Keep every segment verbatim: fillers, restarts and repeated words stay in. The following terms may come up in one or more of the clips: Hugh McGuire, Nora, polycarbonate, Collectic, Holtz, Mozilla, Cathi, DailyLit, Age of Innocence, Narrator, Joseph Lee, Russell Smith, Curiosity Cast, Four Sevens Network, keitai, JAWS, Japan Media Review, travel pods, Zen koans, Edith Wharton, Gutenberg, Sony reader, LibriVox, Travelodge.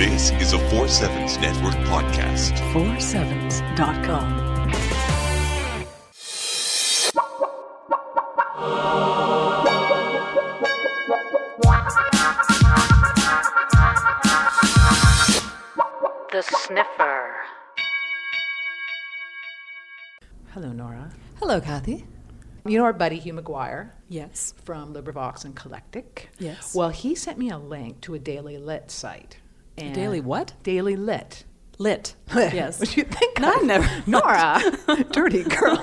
This is a Four Sevens Network podcast. four sevens dot com. The Sniffer. Hello, Nora. Hello, Cathi. You know our buddy Hugh McGuire? Yes. From LibriVox and Collectic? Yes. Well, he sent me a link to a DailyLit site. And Daily what? DailyLit. Lit. Lit. Yes. What do you think? No, I've never. Nora, dirty girl.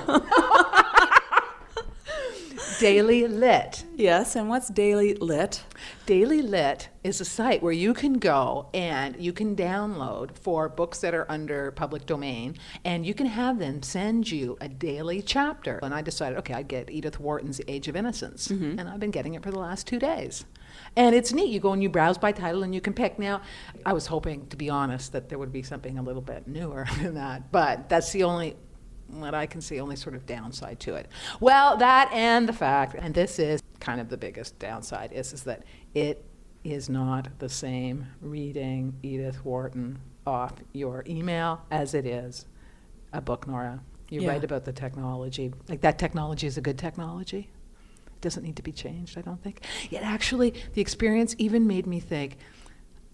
DailyLit. Yes, and what's DailyLit? DailyLit is a site where you can go and you can download for books that are under public domain, and you can have them send you a daily chapter. And I decided, okay, I'd get Edith Wharton's Age of Innocence, mm-hmm. and I've been getting it for the last two days. And it's neat. You go and you browse by title and you can pick. Now, I was hoping, to be honest, that there would be something a little bit newer than that, but that's the only... what I can see, only sort of downside to it. Well, that and the fact, and this is kind of the biggest downside, is, is that it is not the same reading Edith Wharton off your email as it is a book, Nora. You're yeah. right about the technology. Like, that technology is a good technology. It doesn't need to be changed, I don't think. Yet, actually, the experience even made me think,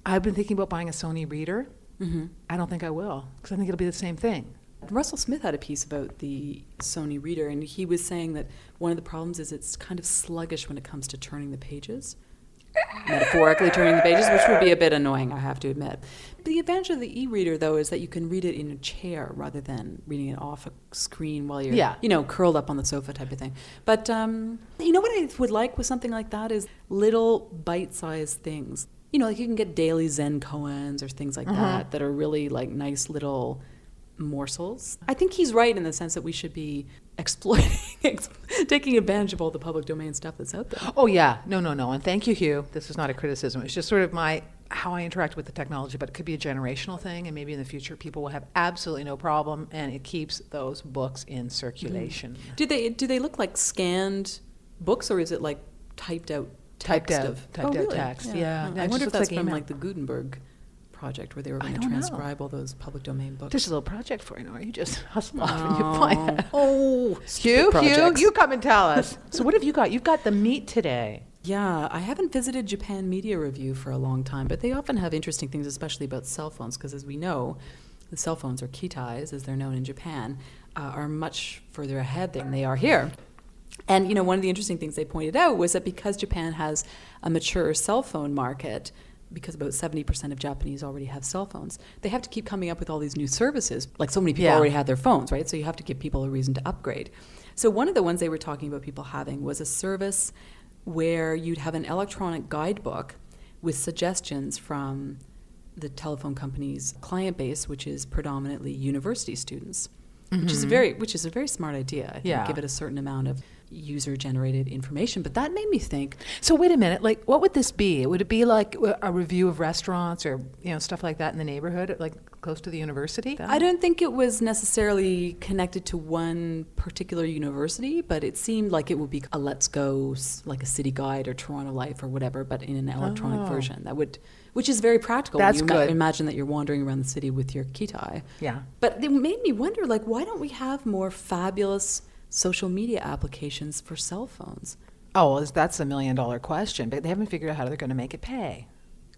I've been thinking about buying a Sony reader. Mm-hmm. I don't think I will, because I think it'll be the same thing. Russell Smith had a piece about the Sony reader, and he was saying that one of the problems is it's kind of sluggish when it comes to turning the pages, metaphorically turning the pages, which would be a bit annoying, I have to admit. But the advantage of the e-reader, though, is that you can read it in a chair rather than reading it off a screen while you're, yeah. you know, curled up on the sofa type of thing. But um, you know what I would like with something like that is little bite-sized things. You know, like you can get daily Zen koans or things like mm-hmm. that that are really, like, nice little... morsels. I think he's right in the sense that we should be exploiting, ex- taking advantage of all the public domain stuff that's out there. Oh yeah, no, no, no, and thank you, Hugh. This is not a criticism. It's just sort of my, how I interact with the technology, but it could be a generational thing, and maybe in the future people will have absolutely no problem, and it keeps those books in circulation. Mm-hmm. Do they do they look like scanned books, or is it like typed out text? Typed out, of, typed oh, out really? text, yeah. yeah. No, I wonder if that's like from like the Gutenberg project where they were going to transcribe know. all those public domain books. There's a little project for you, Nora. You just hustle off oh. and you find it. Oh, Hugh, Hugh, you come and tell us. So what have you got? You've got the meat today. Yeah, I haven't visited Japan Media Review for a long time, but they often have interesting things, especially about cell phones, because as we know, the cell phones, or keitais, as they're known in Japan, uh, are much further ahead than they are here. And, you know, one of the interesting things they pointed out was that because Japan has a mature cell phone market, because about seventy percent of Japanese already have cell phones, they have to keep coming up with all these new services. Like, so many people yeah. already have their phones, right? So you have to give people a reason to upgrade. So one of the ones they were talking about people having was a service where you'd have an electronic guidebook with suggestions from the telephone company's client base, which is predominantly university students, mm-hmm. which is very, which is a very smart idea. I think yeah. give it a certain amount of user-generated information, but that made me think. So wait a minute, like, what would this be? Would it be like a review of restaurants or, you know, stuff like that in the neighborhood, like close to the university? I don't think it was necessarily connected to one particular university, but it seemed like it would be a Let's Go, like a City Guide or Toronto Life or whatever, but in an electronic oh. version. That would, which is very practical. That's when you good. Ma- imagine that you're wandering around the city with your keitai. Yeah. But it made me wonder, like, why don't we have more fabulous social media applications for cell phones? Oh, well, that's a million dollar question, but they haven't figured out how they're going to make it pay.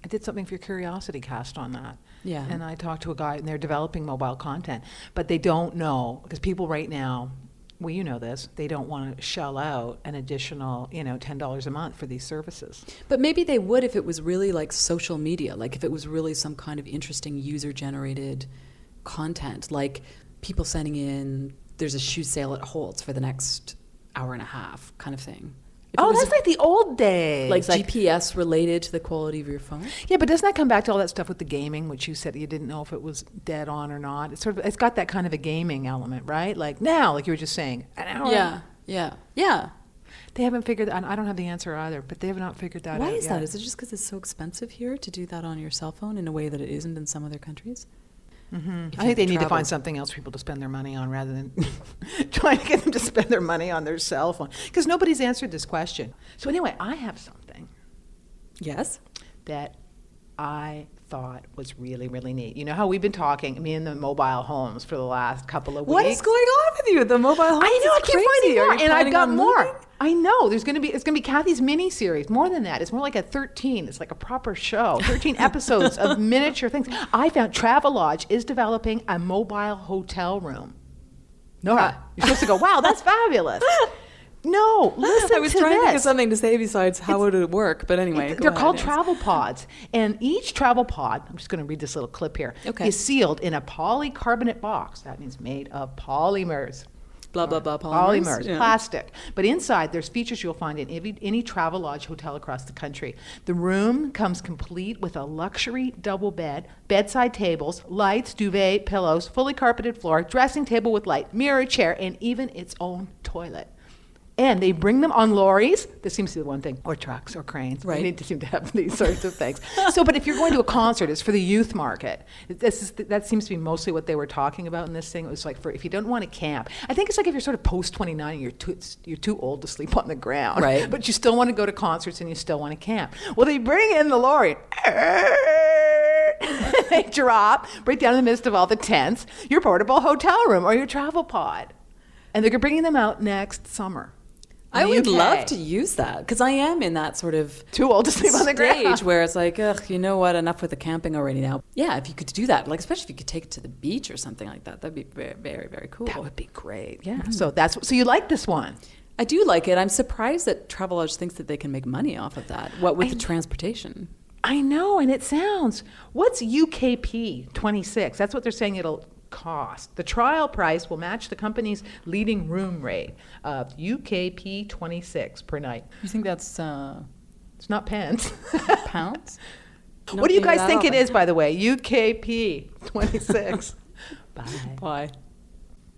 I did something for your Curiosity Cast on that. Yeah. And I talked to a guy, and they're developing mobile content, but they don't know, because people right now, well, you know this, they don't want to shell out an additional, you know, ten dollars a month for these services. But maybe they would if it was really like social media, like if it was really some kind of interesting user-generated content, like people sending in, there's a shoe sale at Holtz for the next hour and a half kind of thing. If oh, that's like the old days. Like, like G P S related to the quality of your phone? Yeah, but doesn't that come back to all that stuff with the gaming, which you said you didn't know if it was dead on or not? It's sort of, it's got that kind of a gaming element, right? Like now, like you were just saying, an hour. Yeah, yeah, yeah. They haven't figured that out. I don't have the answer either, but they have not figured that Why out Why is yet. that? Is it just because it's so expensive here to do that on your cell phone in a way that it isn't in some other countries? Mm-hmm. I think they travel. need to find something else for people to spend their money on rather than trying to get them to spend their money on their cell phone, because nobody's answered this question. So anyway, I have something. Yes? That I thought was really, really neat. You know how we've been talking, me and the mobile homes, for the last couple of weeks. What is going on with you? The mobile homes. I know, I can't find it. Are you planning on moving? And I've got more. I know. There's going to be, it's going to be Kathy's mini series. More than that. It's more like a thirteen. It's like a proper show. thirteen episodes of miniature things. I found Travelodge is developing a mobile hotel room. Nora, you're supposed to go, wow, that's fabulous. No, listen to this. I was trying this. to think of something to say besides how it's, would it work, but anyway. It, they're ahead, called yes. travel pods. And each travel pod, I'm just going to read this little clip here, okay. is sealed in a polycarbonate box. That means made of polymers. Blah, blah, blah, polymers. Polymers, yeah. Plastic. But inside, there's features you'll find in any, any Travelodge hotel across the country. The room comes complete with a luxury double bed, bedside tables, lights, duvet, pillows, fully carpeted floor, dressing table with light, mirror, chair, and even its own toilet. And they bring them on lorries. This seems to be the one thing. Or trucks or cranes. Right. They need to seem to have these sorts of things. So, but if you're going to a concert, it's for the youth market. This is, that seems to be mostly what they were talking about in this thing. It was like for if you don't want to camp. I think it's like if you're sort of post twenty-nine and you're too, you're too old to sleep on the ground. Right. But you still want to go to concerts and you still want to camp. Well, they bring in the lorry. They drop right down in the midst of all the tents your portable hotel room or your travel pod. And they're bringing them out next summer. I would U K. Love to use that, because I am in that sort of too old to sleep on the ground where it's like, ugh, you know what, enough with the camping already now. Yeah, if you could do that, like especially if you could take it to the beach or something like that, that'd be very, very, very cool. That would be great. Yeah. Mm. So that's so you like this one. I do like it. I'm surprised that Travelodge thinks that they can make money off of that. What with I, the transportation. I know, and it sounds. What's U K P twenty-six? That's what they're saying it'll cost. The trial price will match the company's leading room rate of U K P twenty-six per night. You think that's uh it's not pence pounds? What do you guys think often. It is, by the way? U K P twenty-six. Bye. Bye.